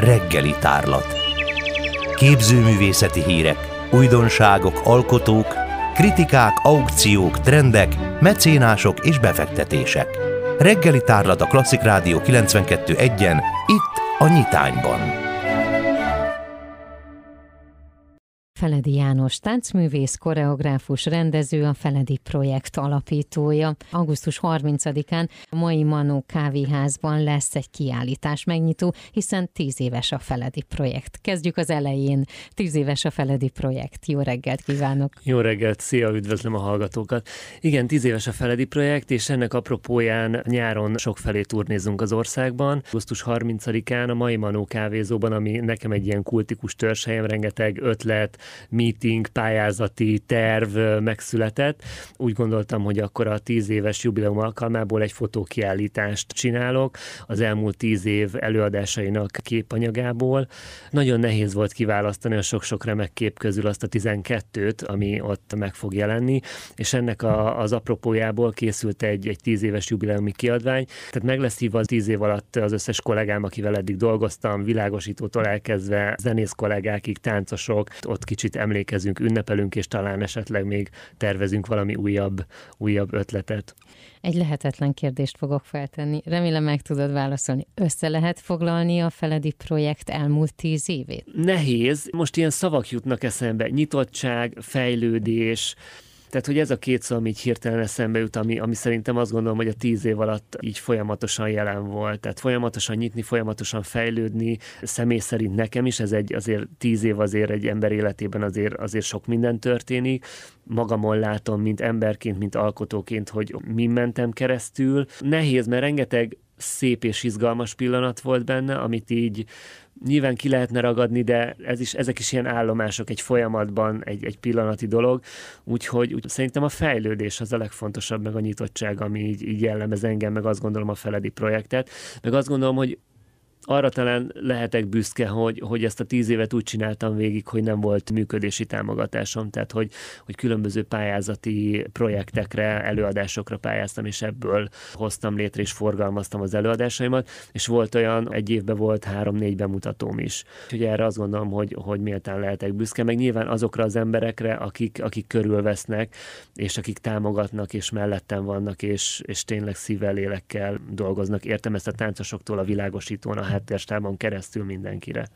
Reggeli tárlat. Képzőművészeti hírek, újdonságok, alkotók, kritikák, aukciók, trendek, mecénások és befektetések. Reggeli tárlat a Klasszik Rádió 92.1-en, itt a Nyitányban. Feledi János táncművész, koreográfus, rendező, a Feledi projekt alapítója. Augusztus 30-án a Mai Manó Kávéházban lesz egy kiállítás megnyitó, hiszen 10 éves a Feledi projekt. Kezdjük az elején. 10 éves a Feledi projekt. Jó reggelt kívánok! Jó reggelt! Szia! Üdvözlöm a hallgatókat! Igen, 10 éves a Feledi projekt, és ennek apropóján nyáron sokfelé turnézunk az országban. Augusztus 30-án a Mai Manó Kávézóban, ami nekem egy ilyen kultikus törzshelyem, rengeteg ötlet, meeting, pályázati terv megszületett. Úgy gondoltam, hogy akkor a 10 éves jubileum alkalmából egy fotókiállítást csinálok az elmúlt 10 év előadásainak képanyagából. Nagyon nehéz volt kiválasztani a sok-sok remek kép közül azt a 12-t, ami ott meg fog jelenni, és ennek az apropójából készült egy 10 éves jubileumi kiadvány. Tehát meg lesz hívva 10 év alatt az összes kollégám, akivel eddig dolgoztam, világosítótól elkezdve zenész kollégákig, táncosok, ott kicsit emlékezünk, ünnepelünk, és talán esetleg még tervezünk valami újabb ötletet. Egy lehetetlen kérdést fogok feltenni. Remélem meg tudod válaszolni. Össze lehet foglalni a Feledi projekt elmúlt 10 évét? Nehéz. Most ilyen szavak jutnak eszembe. Nyitottság, fejlődés. Tehát, hogy ez a két szó, ami így hirtelen eszembe jut, ami szerintem azt gondolom, hogy a 10 év alatt így folyamatosan jelen volt. Tehát folyamatosan nyitni, folyamatosan fejlődni. Személy szerint nekem is ez azért 10 év azért egy ember életében azért sok minden történik. Magamon látom, mint emberként, mint alkotóként, hogy min mentem keresztül. Nehéz, mert rengeteg szép és izgalmas pillanat volt benne, amit így nyilván ki lehetne ragadni, de ezek is ilyen állomások egy folyamatban, egy pillanati dolog, úgyhogy szerintem a fejlődés az a legfontosabb, meg a nyitottság, ami így jellemez engem, meg azt gondolom a Feledi projektet, meg azt gondolom, hogy arra talán lehetek büszke, hogy ezt a 10 évet úgy csináltam végig, hogy nem volt működési támogatásom, tehát hogy különböző pályázati projektekre, előadásokra pályáztam, és ebből hoztam létre, és forgalmaztam az előadásaimat, és volt olyan, egy évben volt 3-4 bemutatóm is. Úgyhogy erre azt gondolom, hogy méltán lehetek büszke, meg nyilván azokra az emberekre, akik körülvesznek, és akik támogatnak, és mellettem vannak, és tényleg szívvel, lélekkel dolgoznak. Értem ezt a táncosoktól a világosítón, a háttérstábon keresztül mindenkire.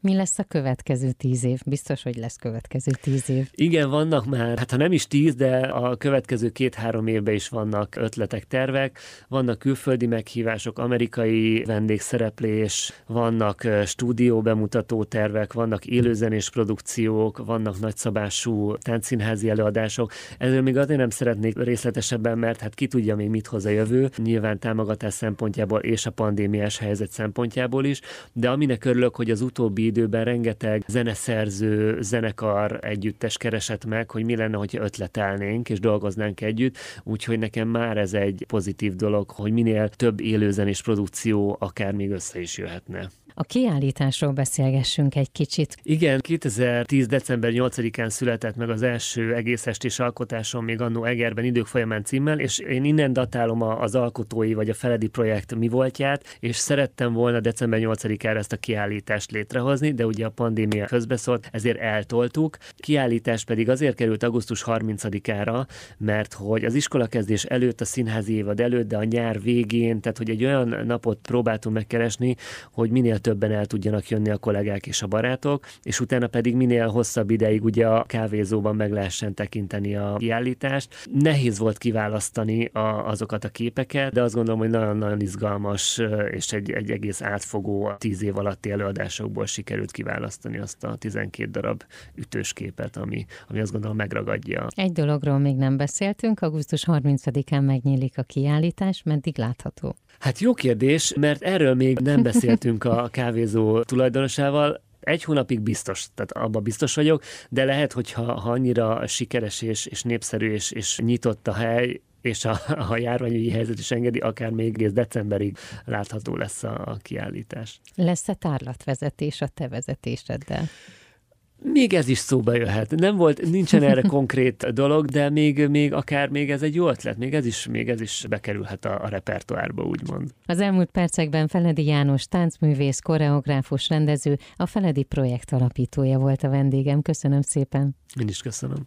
Mi lesz a következő 10 év? Biztos, hogy lesz következő 10 év. Igen, vannak már, hát ha nem is 10, de a következő 2-3 évben is vannak ötletek, tervek, vannak külföldi meghívások, amerikai vendégszereplés, vannak stúdió bemutató tervek, vannak élőzenés produkciók, vannak nagyszabású táncszínházi előadások. Ezzel még azért nem szeretnék részletesebben, mert hát ki tudja még mit hoz a jövő, nyilván támogatás szempontjából és a pandémiás helyzet szempontjából is, de aminek örülök, hogy az utóbbi időben rengeteg zeneszerző, zenekar, együttes keresett meg, hogy mi lenne, hogyha ötletelnénk és dolgoznánk együtt, úgyhogy nekem már ez egy pozitív dolog, hogy minél több élőzenés produkció akár még össze is jöhetne. A kiállításról beszélgessünk egy kicsit. Igen, 2010. december 8-án született meg az első egész estés alkotásom, még annó Egerben, Idők folyamán címmel, és én innen datálom az alkotói vagy a Feledi projekt mi voltját, és szerettem volna december 8-ára ezt a kiállítást létrehozni, de ugye a pandémia közbeszólt, ezért eltoltuk. Kiállítás pedig azért került augusztus 30-ára, mert hogy az iskolakezdés előtt, a színházi évad előtt, de a nyár végén, tehát hogy egy olyan napot próbáltunk megkeresni, hogy minél többen el tudjanak jönni a kollégák és a barátok, és utána pedig minél hosszabb ideig ugye a kávézóban meg lehessen tekinteni a kiállítást. Nehéz volt kiválasztani azokat a képeket, de azt gondolom, hogy nagyon-nagyon izgalmas, és egy egész átfogó 10 év alatti előadásokból sikerült kiválasztani azt a 12 darab ütős képet, ami azt gondolom megragadja. Egy dologról még nem beszéltünk, augusztus 30-án megnyílik a kiállítás, meddig látható? Hát jó kérdés, mert erről még nem beszéltünk a kávézó tulajdonosával. Egy hónapig biztos, tehát abban biztos vagyok, de lehet, hogy ha annyira sikeres és népszerű és nyitott a hely, és a járványügyi helyzet is engedi, akár még egész decemberig látható lesz a kiállítás. Lesz-e tárlatvezetés a te vezetéseddel? Még ez is szóba jöhet. Nem volt, nincsen erre konkrét dolog, de még akár ez egy jó ötlet, még ez is bekerülhet a repertoárba, úgymond. Az elmúlt percekben Feledi János táncművész, koreográfus, rendező, a Feledi projekt alapítója volt a vendégem. Köszönöm szépen. Én is köszönöm.